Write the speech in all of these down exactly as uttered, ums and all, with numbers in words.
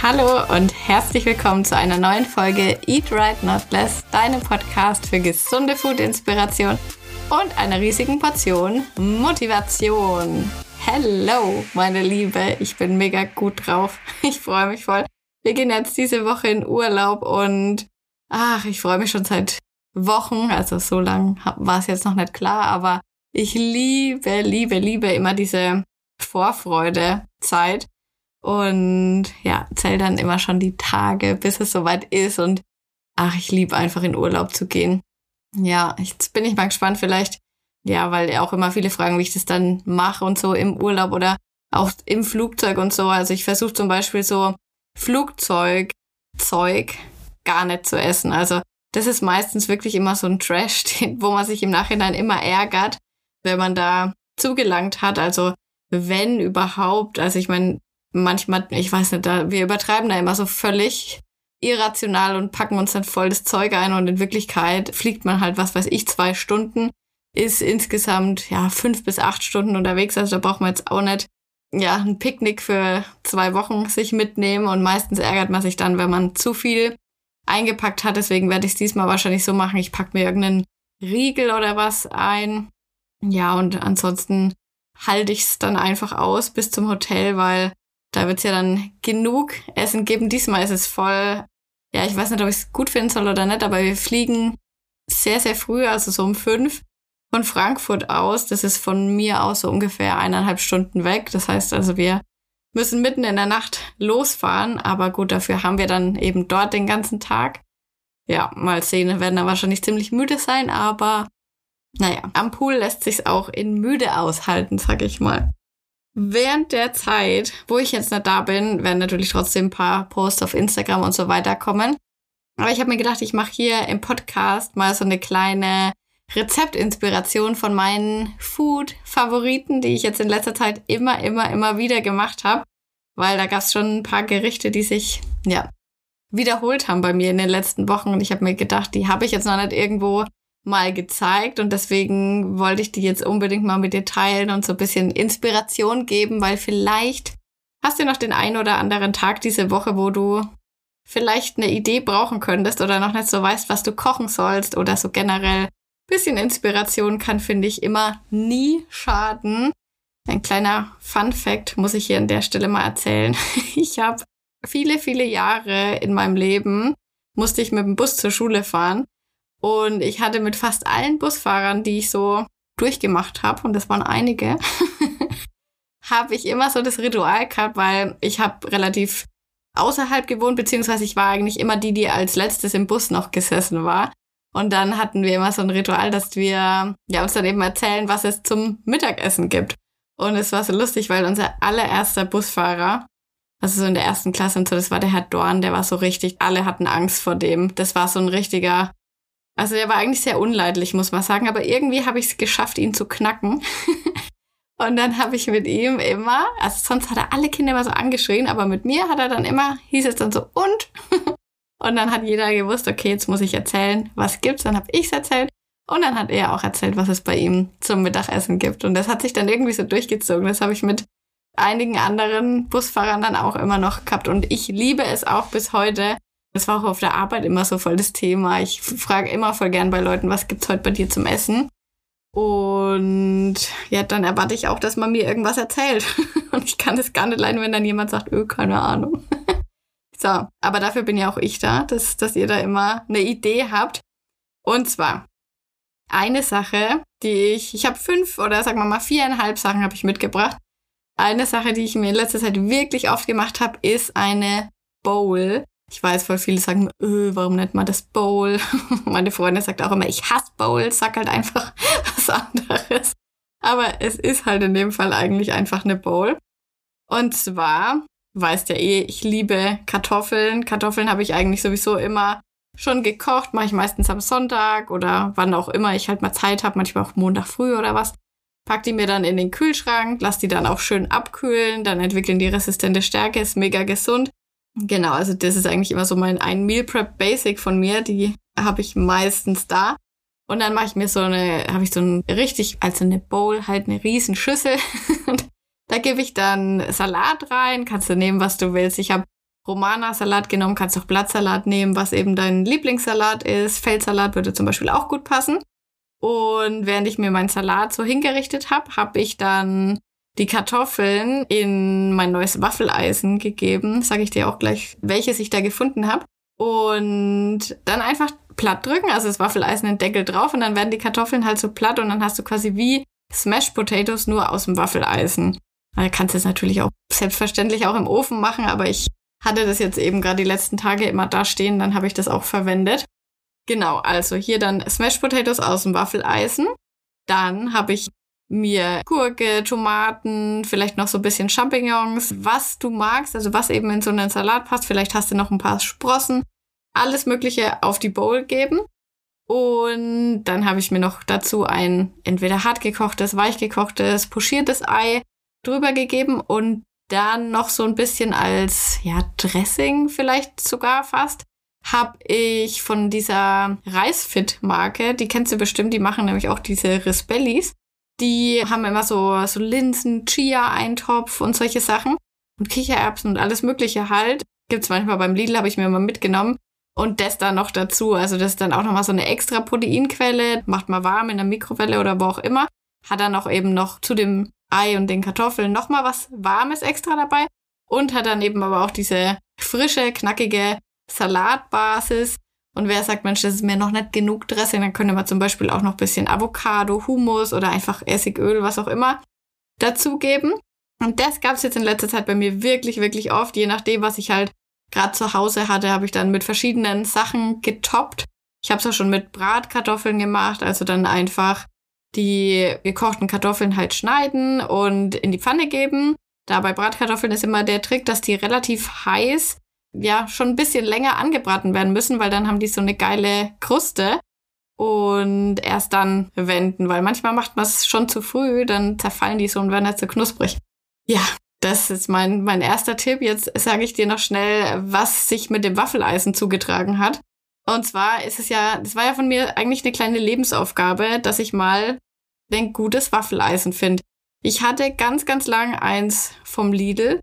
Hallo und herzlich willkommen zu einer neuen Folge Eat Right, Not Less, deinem Podcast für gesunde Food-Inspiration und einer riesigen Portion Motivation. Hello, meine Liebe, ich bin mega gut drauf. Ich freue mich voll. Wir gehen jetzt diese Woche in Urlaub und ach, ich freue mich schon seit Wochen. Also so lang war es jetzt noch nicht klar, aber ich liebe, liebe, liebe immer diese Vorfreude-Zeit. Und ja, zähle dann immer schon die Tage, bis es soweit ist. Und ach, ich liebe einfach in Urlaub zu gehen. Ja, jetzt bin ich mal gespannt vielleicht. Ja, weil auch immer viele fragen, wie ich das dann mache und so im Urlaub oder auch im Flugzeug und so. Also ich versuche zum Beispiel so Flugzeugzeug gar nicht zu essen. Also das ist meistens wirklich immer so ein Trash, wo man sich im Nachhinein immer ärgert, wenn man da zugelangt hat. Also wenn überhaupt, also ich meine, manchmal, ich weiß nicht, da, wir übertreiben da immer so völlig irrational und packen uns dann voll das Zeug ein und in Wirklichkeit fliegt man halt, was weiß ich, zwei Stunden, ist insgesamt ja fünf bis acht Stunden unterwegs, also da braucht man jetzt auch nicht ja ein Picknick für zwei Wochen sich mitnehmen und meistens ärgert man sich dann, wenn man zu viel eingepackt hat, deswegen werde ich es diesmal wahrscheinlich so machen, ich packe mir irgendeinen Riegel oder was ein, ja und ansonsten halte ich es dann einfach aus bis zum Hotel, weil da wird es ja dann genug Essen geben. Diesmal ist es voll, ja, ich weiß nicht, ob ich es gut finden soll oder nicht, aber wir fliegen sehr, sehr früh, also so um fünf von Frankfurt aus. Das ist von mir aus so ungefähr eineinhalb Stunden weg. Das heißt also, wir müssen mitten in der Nacht losfahren, aber gut, dafür haben wir dann eben dort den ganzen Tag. Ja, mal sehen, wir werden da wahrscheinlich ziemlich müde sein, aber naja, am Pool lässt sich's auch in müde aushalten, sag ich mal. Während der Zeit, wo ich jetzt nicht da bin, werden natürlich trotzdem ein paar Posts auf Instagram und so weiter kommen. Aber ich habe mir gedacht, ich mache hier im Podcast mal so eine kleine Rezeptinspiration von meinen Food-Favoriten, die ich jetzt in letzter Zeit immer, immer, immer wieder gemacht habe. Weil da gab es schon ein paar Gerichte, die sich ja wiederholt haben bei mir in den letzten Wochen. Und ich habe mir gedacht, die habe ich jetzt noch nicht irgendwo mal gezeigt und deswegen wollte ich die jetzt unbedingt mal mit dir teilen und so ein bisschen Inspiration geben, weil vielleicht hast du noch den einen oder anderen Tag diese Woche, wo du vielleicht eine Idee brauchen könntest oder noch nicht so weißt, was du kochen sollst oder so generell ein bisschen Inspiration kann, finde ich, immer nie schaden. Ein kleiner Fun-Fact muss ich hier an der Stelle mal erzählen. Ich habe viele, viele Jahre in meinem Leben musste ich mit dem Bus zur Schule fahren. Und ich hatte mit fast allen Busfahrern, die ich so durchgemacht habe, und das waren einige, habe ich immer so das Ritual gehabt, weil ich habe relativ außerhalb gewohnt, beziehungsweise ich war eigentlich immer die, die als letztes im Bus noch gesessen war. Und dann hatten wir immer so ein Ritual, dass wir ja, uns dann eben erzählen, was es zum Mittagessen gibt. Und es war so lustig, weil unser allererster Busfahrer, also so in der ersten Klasse und so, das war der Herr Dorn, der war so richtig, alle hatten Angst vor dem. Das war so ein richtiger... Also der war eigentlich sehr unleidlich, muss man sagen, aber irgendwie habe ich es geschafft, ihn zu knacken. Und dann habe ich mit ihm immer, also sonst hat er alle Kinder immer so angeschrien, aber mit mir hat er dann immer, hieß es dann so, und? Und dann hat jeder gewusst, okay, jetzt muss ich erzählen, was gibt's, dann habe ich es erzählt. Und dann hat er auch erzählt, was es bei ihm zum Mittagessen gibt. Und das hat sich dann irgendwie so durchgezogen. Das habe ich mit einigen anderen Busfahrern dann auch immer noch gehabt. Und ich liebe es auch bis heute. Das war auch auf der Arbeit immer so voll das Thema. Ich frage immer voll gern bei Leuten, was gibt's heute bei dir zum Essen? Und ja, dann erwarte ich auch, dass man mir irgendwas erzählt. Und ich kann das gar nicht leiden, wenn dann jemand sagt, öh, keine Ahnung. So, aber dafür bin ja auch ich da, dass, dass ihr da immer eine Idee habt. Und zwar eine Sache, die ich, ich habe fünf oder sagen wir mal viereinhalb Sachen habe ich mitgebracht. Eine Sache, die ich mir in letzter Zeit wirklich oft gemacht habe, ist eine Bowl. Ich weiß, voll viele sagen, öh, warum nennt man das Bowl? Meine Freundin sagt auch immer, ich hasse Bowl, sag halt einfach was anderes. Aber es ist halt in dem Fall eigentlich einfach eine Bowl. Und zwar, weißt ja eh, ich liebe Kartoffeln. Kartoffeln habe ich eigentlich sowieso immer schon gekocht, mache ich meistens am Sonntag oder wann auch immer ich halt mal Zeit habe, manchmal auch Montag früh oder was. Pack die mir dann in den Kühlschrank, lass die dann auch schön abkühlen, dann entwickeln die resistente Stärke, ist mega gesund. Genau, also das ist eigentlich immer so mein ein Meal Prep Basic von mir, die habe ich meistens da. Und dann mache ich mir so eine, habe ich so ein richtig, also eine Bowl, halt eine riesen Schüssel. Da gebe ich dann Salat rein, kannst du nehmen, was du willst. Ich habe Romana-Salat genommen, kannst auch Blattsalat nehmen, was eben dein Lieblingssalat ist. Feldsalat würde zum Beispiel auch gut passen. Und während ich mir meinen Salat so hingerichtet habe, habe ich dann die Kartoffeln in mein neues Waffeleisen gegeben. Sage ich dir auch gleich, welches ich da gefunden habe. Und dann einfach platt drücken, also das Waffeleisen den Deckel drauf und dann werden die Kartoffeln halt so platt und dann hast du quasi wie Smashed Potatoes nur aus dem Waffeleisen. Du kannst es natürlich auch selbstverständlich auch im Ofen machen, aber ich hatte das jetzt eben gerade die letzten Tage immer da stehen, dann habe ich das auch verwendet. Genau, also hier dann Smashed Potatoes aus dem Waffeleisen. Dann habe ich mir Gurke, Tomaten, vielleicht noch so ein bisschen Champignons, was du magst, also was eben in so einen Salat passt. Vielleicht hast du noch ein paar Sprossen, alles Mögliche auf die Bowl geben. Und dann habe ich mir noch dazu ein entweder hart gekochtes, weich gekochtes, pochiertes Ei drüber gegeben und dann noch so ein bisschen als ja Dressing vielleicht sogar fast, habe ich von dieser Reisfit-Marke, die kennst du bestimmt, die machen nämlich auch diese Risbellis. Die haben immer so, so Linsen, Chia-Eintopf und solche Sachen und Kichererbsen und alles Mögliche halt. Gibt's manchmal beim Lidl, habe ich mir immer mitgenommen. Und das dann noch dazu, also das ist dann auch nochmal so eine extra Proteinquelle, macht mal warm in der Mikrowelle oder wo auch immer, hat dann auch eben noch zu dem Ei und den Kartoffeln nochmal was Warmes extra dabei und hat dann eben aber auch diese frische, knackige Salatbasis. Und wer sagt, Mensch, das ist mir noch nicht genug Dressing, dann könnte man zum Beispiel auch noch ein bisschen Avocado, Hummus oder einfach Essigöl, was auch immer, dazugeben. Und das gab's jetzt in letzter Zeit bei mir wirklich, wirklich oft, je nachdem, was ich halt gerade zu Hause hatte, habe ich dann mit verschiedenen Sachen getoppt. Ich habe es auch schon mit Bratkartoffeln gemacht, also dann einfach die gekochten Kartoffeln halt schneiden und in die Pfanne geben. Da bei Bratkartoffeln ist immer der Trick, dass die relativ heiß, ja, schon ein bisschen länger angebraten werden müssen, weil dann haben die so eine geile Kruste und erst dann wenden, weil manchmal macht man es schon zu früh, dann zerfallen die so und werden halt so knusprig. Ja. Das ist mein mein erster Tipp. Jetzt sage ich dir noch schnell, was sich mit dem Waffeleisen zugetragen hat. Und zwar ist es ja, das war ja von mir eigentlich eine kleine Lebensaufgabe, dass ich mal ein gutes Waffeleisen finde. Ich hatte ganz, ganz lang eins vom Lidl.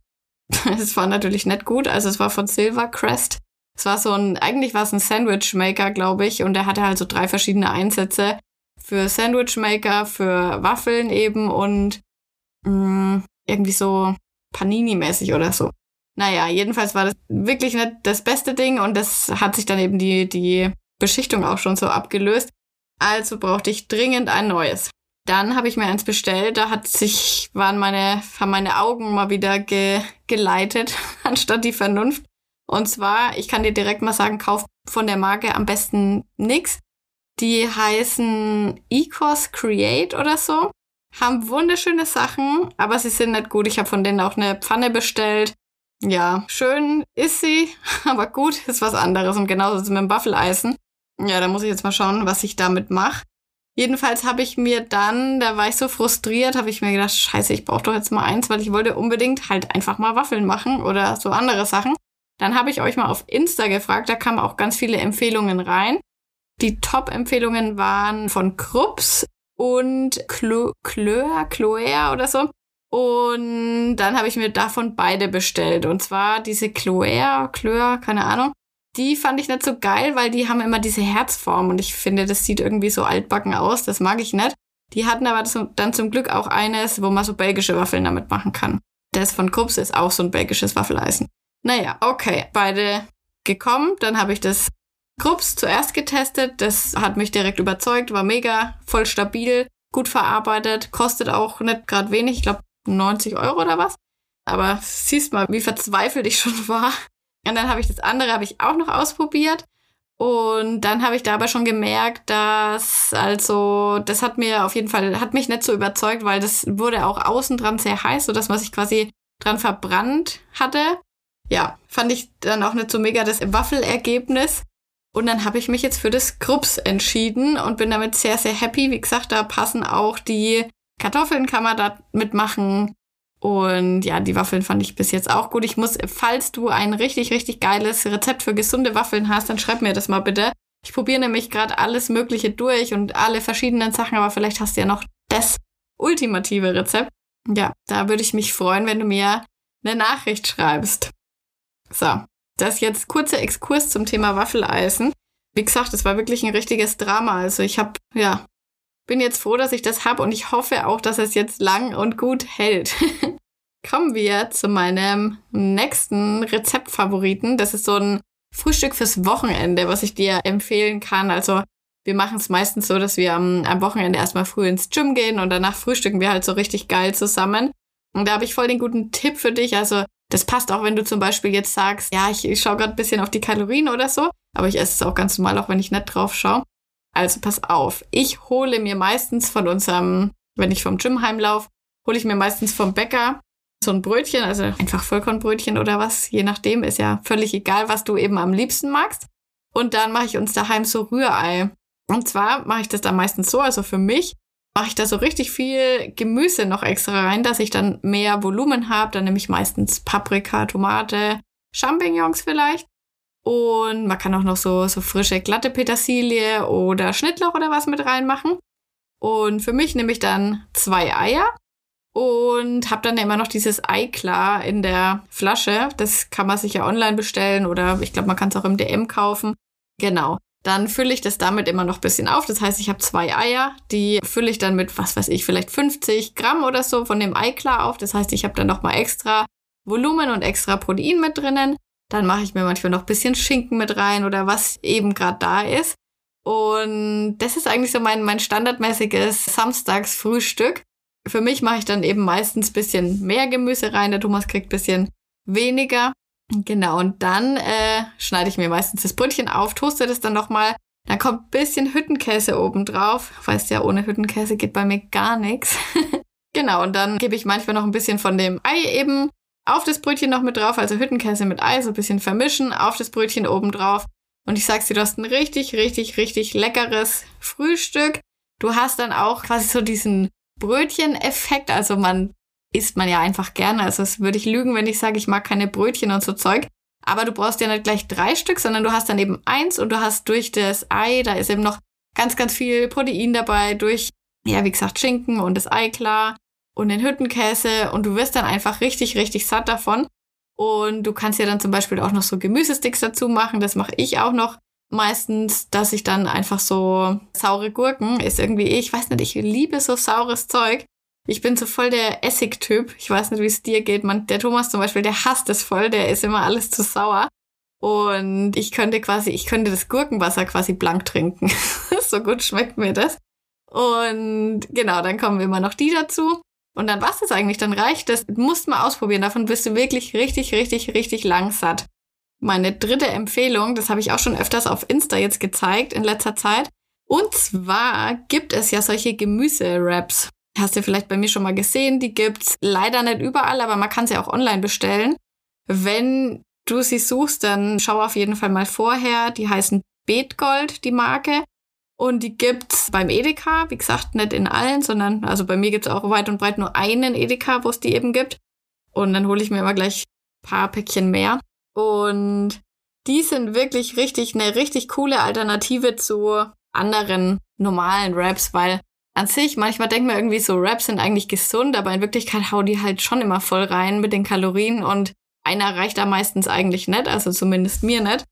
Es war natürlich nicht gut, also es war von Silvercrest. Es war so ein, eigentlich war es ein Sandwichmaker, glaube ich, und der hatte halt so drei verschiedene Einsätze für Sandwichmaker, für Waffeln eben und mh, irgendwie so Panini-mäßig oder so. Naja, jedenfalls war das wirklich nicht das beste Ding und das hat sich dann eben die, die Beschichtung auch schon so abgelöst. Also brauchte ich dringend ein neues. Dann habe ich mir eins bestellt, da hat sich, waren meine, haben meine Augen mal wieder ge, geleitet, anstatt die Vernunft. Und zwar, ich kann dir direkt mal sagen, kauf von der Marke am besten nichts. Die heißen Ecos Create oder so. Haben wunderschöne Sachen, aber sie sind nicht gut. Ich habe von denen auch eine Pfanne bestellt. Ja, schön ist sie, aber gut ist was anderes. Und genauso ist es mit dem Waffeleisen. Ja, da muss ich jetzt mal schauen, was ich damit mache. Jedenfalls habe ich mir dann, da war ich so frustriert, habe ich mir gedacht, scheiße, ich brauche doch jetzt mal eins, weil ich wollte unbedingt halt einfach mal Waffeln machen oder so andere Sachen. Dann habe ich euch mal auf Insta gefragt, da kamen auch ganz viele Empfehlungen rein. Die Top-Empfehlungen waren von Krups und Cloer, Cloer oder so. Und dann habe ich mir davon beide bestellt. Und zwar diese Cloer, Cloer, keine Ahnung. Die fand ich nicht so geil, weil die haben immer diese Herzform. Und ich finde, das sieht irgendwie so altbacken aus. Das mag ich nicht. Die hatten aber dann zum Glück auch eines, wo man so belgische Waffeln damit machen kann. Das von Krups ist auch so ein belgisches Waffeleisen. Naja, okay. Beide gekommen. Dann habe ich das Krups zuerst getestet, das hat mich direkt überzeugt, war mega, voll stabil, gut verarbeitet, kostet auch nicht gerade wenig, ich glaube neunzig Euro oder was. Aber siehst mal, wie verzweifelt ich schon war. Und dann habe ich das andere, habe ich auch noch ausprobiert. Und dann habe ich dabei schon gemerkt, dass, also, das hat mir auf jeden Fall, hat mich nicht so überzeugt, weil das wurde auch außen dran sehr heiß, sodass man sich quasi dran verbrannt hatte. Ja, fand ich dann auch nicht so mega das Waffelergebnis. Und dann habe ich mich jetzt für das Krups entschieden und bin damit sehr, sehr happy. Wie gesagt, da passen auch die Kartoffeln, kann man da mitmachen. Und ja, die Waffeln fand ich bis jetzt auch gut. Ich muss, falls du ein richtig, richtig geiles Rezept für gesunde Waffeln hast, dann schreib mir das mal bitte. Ich probiere nämlich gerade alles Mögliche durch und alle verschiedenen Sachen, aber vielleicht hast du ja noch das ultimative Rezept. Ja, da würde ich mich freuen, wenn du mir eine Nachricht schreibst. So, Das jetzt kurzer Exkurs zum Thema Waffeleisen. Wie gesagt, es war wirklich ein richtiges Drama. Also ich habe, ja, bin jetzt froh, dass ich das habe und ich hoffe auch, dass es jetzt lang und gut hält. Kommen wir zu meinem nächsten Rezeptfavoriten. Das ist so ein Frühstück fürs Wochenende, was ich dir empfehlen kann. Also wir machen es meistens so, dass wir am, am Wochenende erstmal früh ins Gym gehen und danach frühstücken wir halt so richtig geil zusammen. Und da habe ich voll den guten Tipp für dich. Also das passt auch, wenn du zum Beispiel jetzt sagst, ja, ich, ich schaue gerade ein bisschen auf die Kalorien oder so, aber ich esse es auch ganz normal, auch wenn ich nicht drauf schaue. Also pass auf, ich hole mir meistens von unserem, wenn ich vom Gym heimlaufe, hole ich mir meistens vom Bäcker so ein Brötchen, also einfach Vollkornbrötchen oder was, je nachdem, ist ja völlig egal, was du eben am liebsten magst. Und dann mache ich uns daheim so Rührei. Und zwar mache ich das dann meistens so, also für mich mache ich da so richtig viel Gemüse noch extra rein, dass ich dann mehr Volumen habe. Dann nehme ich meistens Paprika, Tomate, Champignons vielleicht. Und man kann auch noch so, so frische, glatte Petersilie oder Schnittlauch oder was mit reinmachen. Und für mich nehme ich dann zwei Eier. Und habe dann immer noch dieses Eiklar in der Flasche. Das kann man sich ja online bestellen oder ich glaube, man kann es auch im D M kaufen. Genau, dann fülle ich das damit immer noch ein bisschen auf. Das heißt, ich habe zwei Eier, die fülle ich dann mit, was weiß ich, vielleicht fünfzig Gramm oder so von dem Eiklar auf. Das heißt, ich habe dann nochmal extra Volumen und extra Protein mit drinnen. Dann mache ich mir manchmal noch ein bisschen Schinken mit rein oder was eben gerade da ist. Und das ist eigentlich so mein, mein standardmäßiges Samstagsfrühstück. Für mich mache ich dann eben meistens ein bisschen mehr Gemüse rein. Der Thomas kriegt ein bisschen weniger. Genau, und dann äh, schneide ich mir meistens das Brötchen auf, toaste das dann nochmal. Dann kommt ein bisschen Hüttenkäse oben drauf. Weißt ja, ohne Hüttenkäse geht bei mir gar nichts. Genau, und dann gebe ich manchmal noch ein bisschen von dem Ei eben auf das Brötchen noch mit drauf. Also Hüttenkäse mit Ei, so ein bisschen vermischen, auf das Brötchen oben drauf. Und ich sag's dir, du hast ein richtig, richtig, richtig leckeres Frühstück. Du hast dann auch quasi so diesen Brötchen-Effekt, also man isst man ja einfach gerne, also es würde ich lügen, wenn ich sage, ich mag keine Brötchen und so Zeug, aber du brauchst ja nicht gleich drei Stück, sondern du hast dann eben eins und du hast durch das Ei, da ist eben noch ganz, ganz viel Protein dabei, durch, ja wie gesagt, Schinken und das Ei klar und den Hüttenkäse und du wirst dann einfach richtig, richtig satt davon und du kannst ja dann zum Beispiel auch noch so Gemüsesticks dazu machen, das mache ich auch noch. Meistens, dass ich dann einfach so saure Gurken ist irgendwie, ich weiß nicht, ich liebe so saures Zeug. Ich bin so voll der Essig-Typ. Ich weiß nicht, wie es dir geht. Man, der Thomas zum Beispiel, der hasst es voll, der ist immer alles zu sauer. Und ich könnte quasi, ich könnte das Gurkenwasser quasi blank trinken. So gut schmeckt mir das. Und genau, dann kommen immer noch die dazu. Und dann war's das eigentlich, dann reicht das. Musst mal ausprobieren, davon bist du wirklich richtig, richtig, richtig lang satt. Meine dritte Empfehlung, das habe ich auch schon öfters auf Insta jetzt gezeigt in letzter Zeit. Und zwar gibt es ja solche Gemüse-Wraps. Hast du vielleicht bei mir schon mal gesehen. Die gibt's leider nicht überall, aber man kann sie auch online bestellen. Wenn du sie suchst, dann schau auf jeden Fall mal vorher. Die heißen Beetgold, die Marke. Und die gibt's beim Edeka. Wie gesagt, nicht in allen, sondern also bei mir gibt's auch weit und breit nur einen Edeka, wo es die eben gibt. Und dann hole ich mir immer gleich ein paar Päckchen mehr. Und die sind wirklich richtig, eine richtig coole Alternative zu anderen normalen Wraps, weil an sich manchmal denkt man irgendwie so, Wraps sind eigentlich gesund, aber in Wirklichkeit hauen die halt schon immer voll rein mit den Kalorien und einer reicht da meistens eigentlich nicht, also zumindest mir nicht.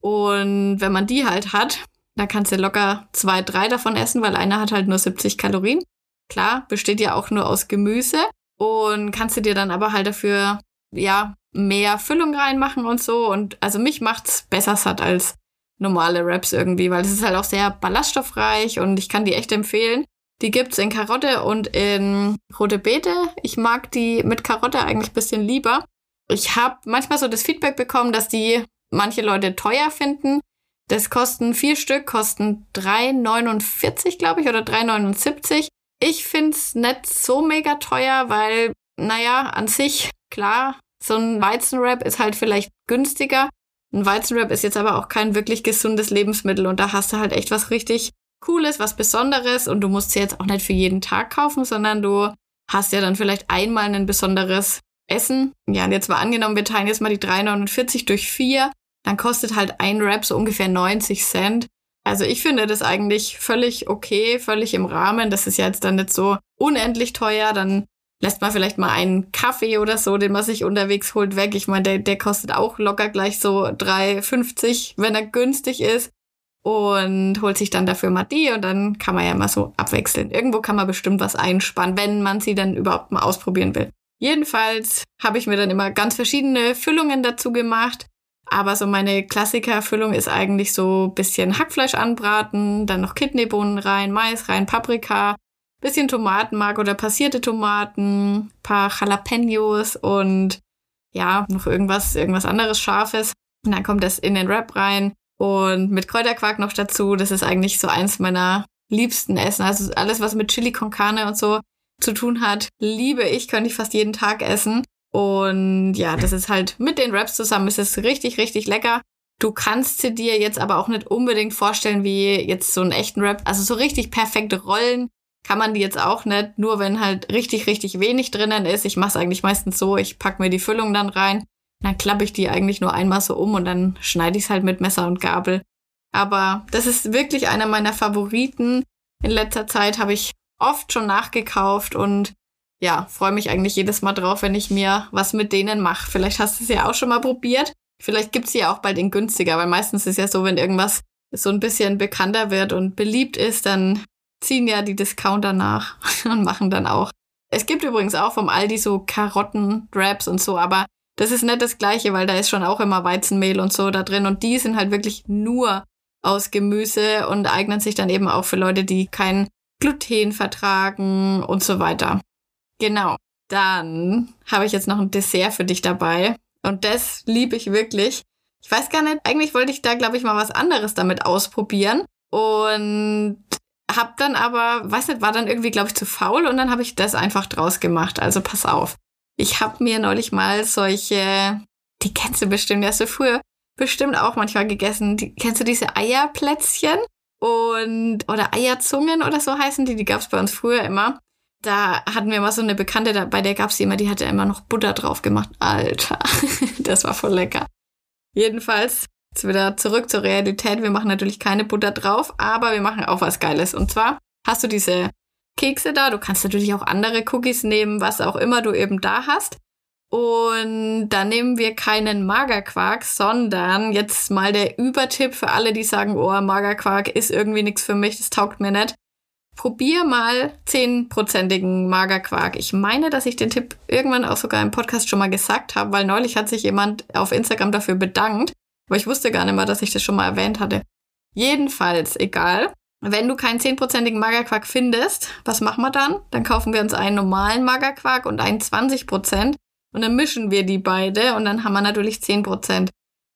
Und wenn man die halt hat, dann kannst du locker zwei, drei davon essen, weil einer hat halt nur siebzig Kalorien. Klar, besteht ja auch nur aus Gemüse und kannst du dir dann aber halt dafür, ja, mehr Füllung reinmachen und so. Und also mich macht's besser satt als normale Wraps irgendwie, weil es ist halt auch sehr ballaststoffreich und ich kann die echt empfehlen. Die gibt's in Karotte und in rote Beete. Ich mag die mit Karotte eigentlich ein bisschen lieber. Ich habe manchmal so das Feedback bekommen, dass die manche Leute teuer finden. Das kosten vier Stück, kosten drei neunundvierzig, glaube ich, oder drei neunundsiebzig. Ich find's nicht so mega teuer, weil, naja, an sich, klar, so ein Weizenwrap ist halt vielleicht günstiger. Ein Weizenwrap ist jetzt aber auch kein wirklich gesundes Lebensmittel und da hast du halt echt was richtig Cooles, was Besonderes und du musst sie jetzt auch nicht für jeden Tag kaufen, sondern du hast ja dann vielleicht einmal ein besonderes Essen. Ja, und jetzt mal angenommen, wir teilen jetzt mal die drei neunundvierzig durch vier, dann kostet halt ein Wrap so ungefähr neunzig Cent. Also ich finde das eigentlich völlig okay, völlig im Rahmen. Das ist ja jetzt dann nicht so unendlich teuer, dann lässt man vielleicht mal einen Kaffee oder so, den man sich unterwegs holt, weg. Ich meine, der, der kostet auch locker gleich so drei fünfzig, wenn er günstig ist. Und holt sich dann dafür mal die und dann kann man ja mal so abwechseln. Irgendwo kann man bestimmt was einsparen, wenn man sie dann überhaupt mal ausprobieren will. Jedenfalls habe ich mir dann immer ganz verschiedene Füllungen dazu gemacht. Aber so meine Klassikerfüllung ist eigentlich so ein bisschen Hackfleisch anbraten, dann noch Kidneybohnen rein, Mais rein, Paprika, bisschen Tomatenmark oder passierte Tomaten, paar Jalapenos und ja, noch irgendwas, irgendwas anderes Scharfes. Und dann kommt das in den Wrap rein und mit Kräuterquark noch dazu. Das ist eigentlich so eins meiner liebsten Essen. Also alles, was mit Chili con Carne und so zu tun hat, liebe ich, könnte ich fast jeden Tag essen. Und ja, das ist halt mit den Wraps zusammen, ist es richtig, richtig lecker. Du kannst sie dir jetzt aber auch nicht unbedingt vorstellen, wie jetzt so einen echten Wrap. Also so richtig perfekte Rollen kann man die jetzt auch nicht, nur wenn halt richtig, richtig wenig drinnen ist. Ich mache es eigentlich meistens so, ich packe mir die Füllung dann rein, dann klappe ich die eigentlich nur einmal so um und dann schneide ich es halt mit Messer und Gabel. Aber das ist wirklich einer meiner Favoriten. In letzter Zeit habe ich oft schon nachgekauft und ja, freue mich eigentlich jedes Mal drauf, wenn ich mir was mit denen mache. Vielleicht hast du es ja auch schon mal probiert. Vielleicht gibt es sie ja auch bald in günstiger, weil meistens ist ja so, wenn irgendwas so ein bisschen bekannter wird und beliebt ist, dann ziehen ja die Discounter nach und machen dann auch. Es gibt übrigens auch vom Aldi so Karotten-Wraps und so, aber das ist nicht das Gleiche, weil da ist schon auch immer Weizenmehl und so da drin und die sind halt wirklich nur aus Gemüse und eignen sich dann eben auch für Leute, die kein Gluten vertragen und so weiter. Genau, dann habe ich jetzt noch ein Dessert für dich dabei und das liebe ich wirklich. Ich weiß gar nicht, eigentlich wollte ich da, glaube ich, mal was anderes damit ausprobieren und habe dann aber, weiß nicht, war dann irgendwie, glaube ich, zu faul und dann habe ich das einfach draus gemacht, also pass auf. Ich habe mir neulich mal solche, die kennst du bestimmt, die hast du früher bestimmt auch manchmal gegessen, die, kennst du diese Eierplätzchen und oder Eierzungen oder so heißen die, die gab es bei uns früher immer. Da hatten wir mal so eine Bekannte, da, bei der gab es die immer, die hatte immer noch Butter drauf gemacht. Alter, das war voll lecker. Jedenfalls, jetzt wieder zurück zur Realität. Wir machen natürlich keine Butter drauf, aber wir machen auch was Geiles. Und zwar hast du diese Kekse da. Du kannst natürlich auch andere Cookies nehmen, was auch immer du eben da hast. Und da nehmen wir keinen Magerquark, sondern jetzt mal der Übertipp für alle, die sagen, oh, Magerquark ist irgendwie nichts für mich, das taugt mir nicht. Probier mal zehnprozentigen Magerquark. Ich meine, dass ich den Tipp irgendwann auch sogar im Podcast schon mal gesagt habe, weil neulich hat sich jemand auf Instagram dafür bedankt, aber ich wusste gar nicht mal, dass ich das schon mal erwähnt hatte. Jedenfalls, egal, wenn du keinen zehnprozentigen Magerquark findest, was machen wir dann? Dann kaufen wir uns einen normalen Magerquark und einen zwanzig Prozent und dann mischen wir die beide und dann haben wir natürlich zehn Prozent.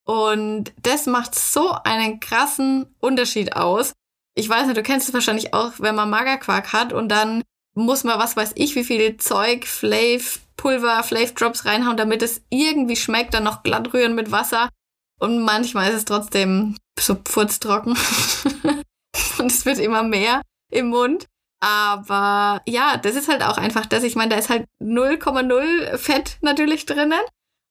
Und das macht so einen krassen Unterschied aus. Ich weiß nicht, du kennst es wahrscheinlich auch, wenn man Magerquark hat und dann muss man, was weiß ich, wie viel Zeug, Flav, Pulver, Flav Drops reinhauen, damit es irgendwie schmeckt, dann noch glatt rühren mit Wasser und manchmal ist es trotzdem so furztrocken und es wird immer mehr im Mund, aber ja, das ist halt auch einfach das, ich meine, da ist halt null Komma null Fett natürlich drinnen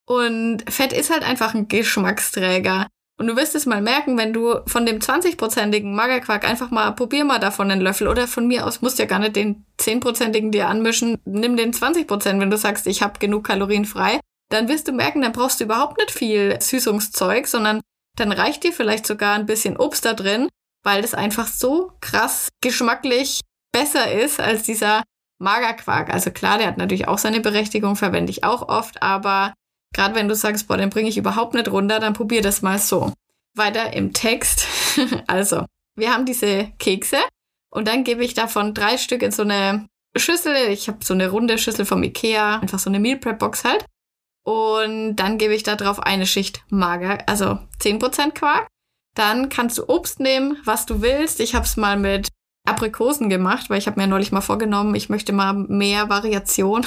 und Fett ist halt einfach ein Geschmacksträger. Und du wirst es mal merken, wenn du von dem zwanzigprozentigen Magerquark einfach mal, probier mal davon einen Löffel. Oder von mir aus musst du ja gar nicht den zehnprozentigen dir anmischen. Nimm den zwanzig Prozent, wenn du sagst, ich habe genug Kalorien frei. Dann wirst du merken, dann brauchst du überhaupt nicht viel Süßungszeug, sondern dann reicht dir vielleicht sogar ein bisschen Obst da drin, weil das einfach so krass geschmacklich besser ist als dieser Magerquark. Also klar, der hat natürlich auch seine Berechtigung, verwende ich auch oft, aber gerade wenn du sagst, boah, den bringe ich überhaupt nicht runter, dann probier das mal so. Weiter im Text. Also, wir haben diese Kekse und dann gebe ich davon drei Stück in so eine Schüssel. Ich habe so eine runde Schüssel vom Ikea, einfach so eine Meal Prep Box halt. Und dann gebe ich da drauf eine Schicht Mager, also zehn Prozent Quark. Dann kannst du Obst nehmen, was du willst. Ich habe es mal mit Aprikosen gemacht, weil ich habe mir neulich mal vorgenommen, ich möchte mal mehr Variation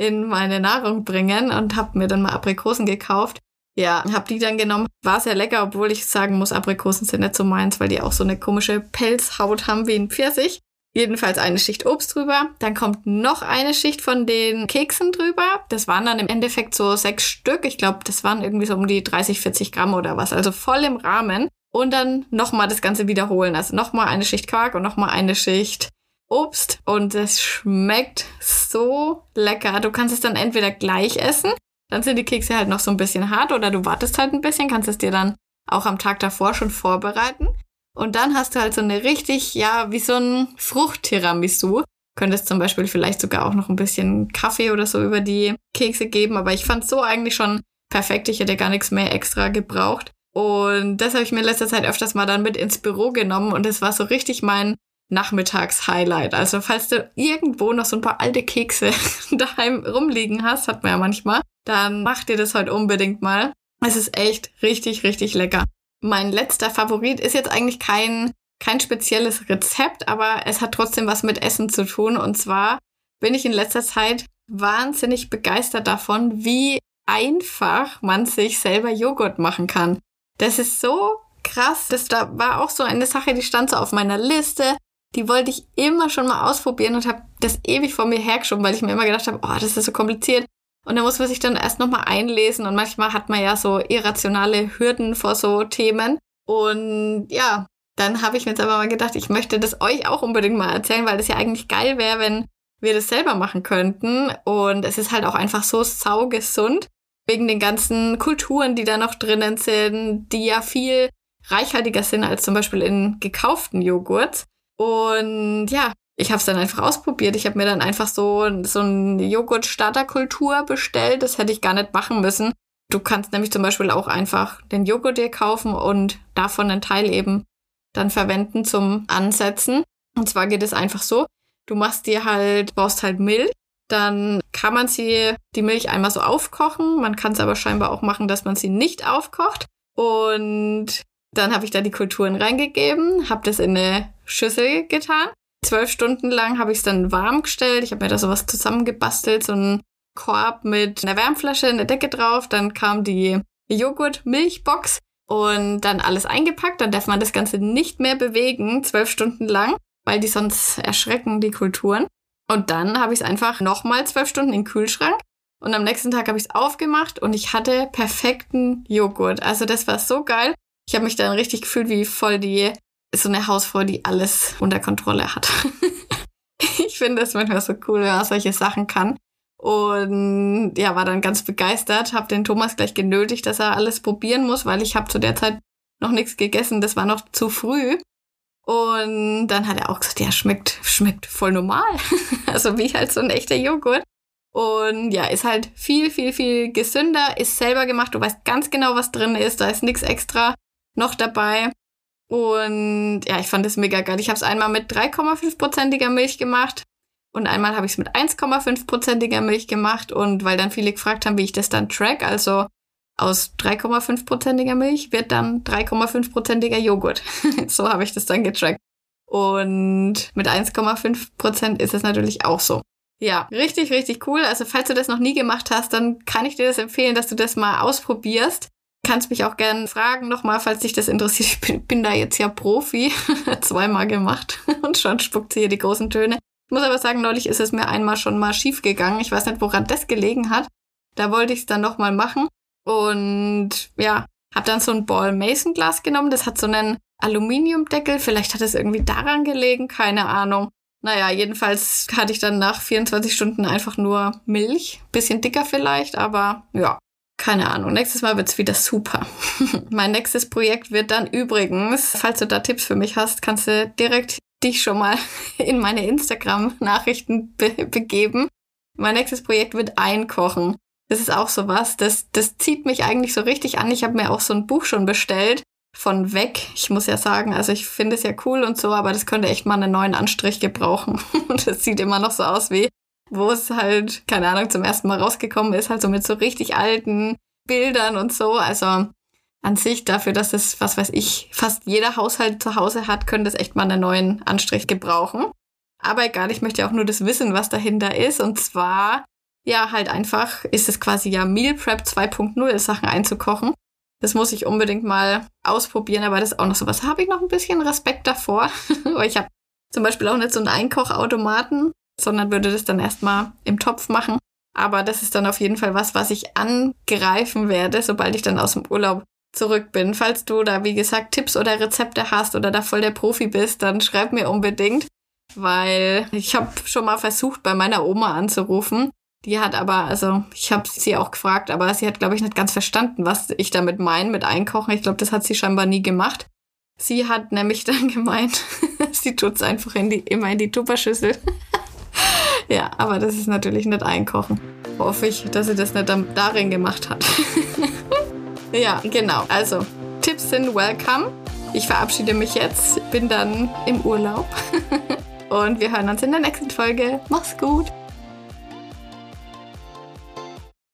in meine Nahrung bringen und habe mir dann mal Aprikosen gekauft. Ja, habe die dann genommen. War sehr lecker, obwohl ich sagen muss, Aprikosen sind nicht so meins, weil die auch so eine komische Pelzhaut haben wie ein Pfirsich. Jedenfalls eine Schicht Obst drüber. Dann kommt noch eine Schicht von den Keksen drüber. Das waren dann im Endeffekt so sechs Stück. Ich glaube, das waren irgendwie so um die dreißig, vierzig Gramm oder was. Also voll im Rahmen. Und dann nochmal das Ganze wiederholen. Also nochmal eine Schicht Quark und nochmal eine Schicht Obst und es schmeckt so lecker. Du kannst es dann entweder gleich essen, dann sind die Kekse halt noch so ein bisschen hart, oder du wartest halt ein bisschen, kannst es dir dann auch am Tag davor schon vorbereiten. Und dann hast du halt so eine richtig, ja, wie so ein Frucht-Tiramisu. Könntest zum Beispiel vielleicht sogar auch noch ein bisschen Kaffee oder so über die Kekse geben. Aber ich fand es so eigentlich schon perfekt. Ich hätte gar nichts mehr extra gebraucht. Und das habe ich mir in letzter Zeit öfters mal dann mit ins Büro genommen. Und das war so richtig mein Nachmittags-Highlight. Also falls du irgendwo noch so ein paar alte Kekse daheim rumliegen hast, hat man ja manchmal, dann mach dir das heute unbedingt mal. Es ist echt richtig, richtig lecker. Mein letzter Favorit ist jetzt eigentlich kein, kein spezielles Rezept, aber es hat trotzdem was mit Essen zu tun. Und zwar bin ich in letzter Zeit wahnsinnig begeistert davon, wie einfach man sich selber Joghurt machen kann. Das ist so krass. Das da war auch so eine Sache, die stand so auf meiner Liste. Die wollte ich immer schon mal ausprobieren und habe das ewig vor mir hergeschoben, weil ich mir immer gedacht habe, oh, das ist so kompliziert. Und da muss man sich dann erst nochmal einlesen und manchmal hat man ja so irrationale Hürden vor so Themen. Und ja, dann habe ich mir jetzt aber mal gedacht, ich möchte das euch auch unbedingt mal erzählen, weil das ja eigentlich geil wäre, wenn wir das selber machen könnten. Und es ist halt auch einfach so saugesund, wegen den ganzen Kulturen, die da noch drinnen sind, die ja viel reichhaltiger sind als zum Beispiel in gekauften Joghurts. Und ja, ich habe es dann einfach ausprobiert. Ich habe mir dann einfach so, so eine Joghurt-Starter-Kultur bestellt. Das hätte ich gar nicht machen müssen. Du kannst nämlich zum Beispiel auch einfach den Joghurt dir kaufen und davon einen Teil eben dann verwenden zum Ansetzen. Und zwar geht es einfach so, du machst dir halt, brauchst halt Milch. Dann kann man sie, die Milch einmal so aufkochen. Man kann es aber scheinbar auch machen, dass man sie nicht aufkocht. Und dann habe ich da die Kulturen reingegeben, habe das in eine Schüssel getan. Zwölf Stunden lang habe ich es dann warm gestellt. Ich habe mir da sowas zusammengebastelt, so einen Korb mit einer Wärmflasche, einer Decke drauf. Dann kam die Joghurt-Milchbox und dann alles eingepackt. Dann darf man das Ganze nicht mehr bewegen, zwölf Stunden lang, weil die sonst erschrecken, die Kulturen. Und dann habe ich es einfach nochmal zwölf Stunden in den Kühlschrank. Und am nächsten Tag habe ich es aufgemacht und ich hatte perfekten Joghurt. Also das war so geil. Ich habe mich dann richtig gefühlt wie voll die... ist so eine Hausfrau, die alles unter Kontrolle hat. Ich finde das manchmal so cool, wenn man solche Sachen kann. Und ja, war dann ganz begeistert, habe den Thomas gleich genötigt, dass er alles probieren muss, weil ich habe zu der Zeit noch nichts gegessen, das war noch zu früh. Und dann hat er auch gesagt, ja, schmeckt, schmeckt voll normal. Also wie halt so ein echter Joghurt. Und ja, ist halt viel, viel, viel gesünder, ist selber gemacht, du weißt ganz genau, was drin ist, da ist nichts extra noch dabei. Und ja, ich fand das mega geil. Ich habe es einmal mit drei Komma fünf prozentiger Milch gemacht und einmal habe ich es mit eins Komma fünf prozentiger Milch gemacht. Und weil dann viele gefragt haben, wie ich das dann track, also aus drei Komma fünf prozentiger Milch wird dann drei Komma fünf prozentiger Joghurt. So habe ich das dann getrackt. Und mit eins Komma fünf Prozent ist es natürlich auch so. Ja, richtig, richtig cool. Also falls du das noch nie gemacht hast, dann kann ich dir das empfehlen, dass du das mal ausprobierst. Kannst mich auch gerne fragen nochmal, falls dich das interessiert. Ich bin, bin da jetzt ja Profi. Zweimal gemacht und schon spuckt sie hier die großen Töne. Ich muss aber sagen, neulich ist es mir einmal schon mal schief gegangen. Ich weiß nicht, woran das gelegen hat. Da wollte ich es dann nochmal machen und ja, habe dann so ein Ball-Mason-Glas genommen. Das hat so einen Aluminiumdeckel. Vielleicht hat es irgendwie daran gelegen, keine Ahnung. Naja, jedenfalls hatte ich dann nach vierundzwanzig Stunden einfach nur Milch. Bisschen dicker vielleicht, aber ja. Keine Ahnung, nächstes Mal wird's wieder super. Mein nächstes Projekt wird dann übrigens, falls du da Tipps für mich hast, kannst du direkt dich schon mal in meine Instagram-Nachrichten be- begeben. Mein nächstes Projekt wird Einkochen. Das ist auch sowas, das, das zieht mich eigentlich so richtig an. Ich habe mir auch so ein Buch schon bestellt von weg. Ich muss ja sagen, also ich finde es ja cool und so, aber das könnte echt mal einen neuen Anstrich gebrauchen. Das sieht immer noch so aus wie... wo es halt, keine Ahnung, zum ersten Mal rausgekommen ist, halt so mit so richtig alten Bildern und so. Also an sich dafür, dass das, was weiß ich, fast jeder Haushalt zu Hause hat, könnte das echt mal einen neuen Anstrich gebrauchen. Aber egal, ich möchte ja auch nur das wissen, was dahinter ist. Und zwar, ja, halt einfach ist es quasi ja Meal Prep zwei Punkt null, Sachen einzukochen. Das muss ich unbedingt mal ausprobieren, aber das ist auch noch sowas. Habe ich noch ein bisschen Respekt davor, weil ich habe zum Beispiel auch nicht so einen Einkochautomaten, sondern würde das dann erstmal im Topf machen. Aber das ist dann auf jeden Fall was, was ich angreifen werde, sobald ich dann aus dem Urlaub zurück bin. Falls du da, wie gesagt, Tipps oder Rezepte hast oder da voll der Profi bist, dann schreib mir unbedingt. weil ich habe schon mal versucht, bei meiner Oma anzurufen. Die hat aber, also ich habe sie auch gefragt, aber sie hat, glaube ich, nicht ganz verstanden, was ich damit meine, mit Einkochen. Ich glaube, das hat sie scheinbar nie gemacht. Sie hat nämlich dann gemeint, sie tut es einfach in die, immer in die Tupperschüssel. Ja, aber das ist natürlich nicht Einkochen. Hoffe ich, dass sie das nicht darin gemacht hat. Ja, genau. Also, Tipps sind welcome. Ich verabschiede mich jetzt, bin dann im Urlaub. Und wir hören uns in der nächsten Folge. Mach's gut!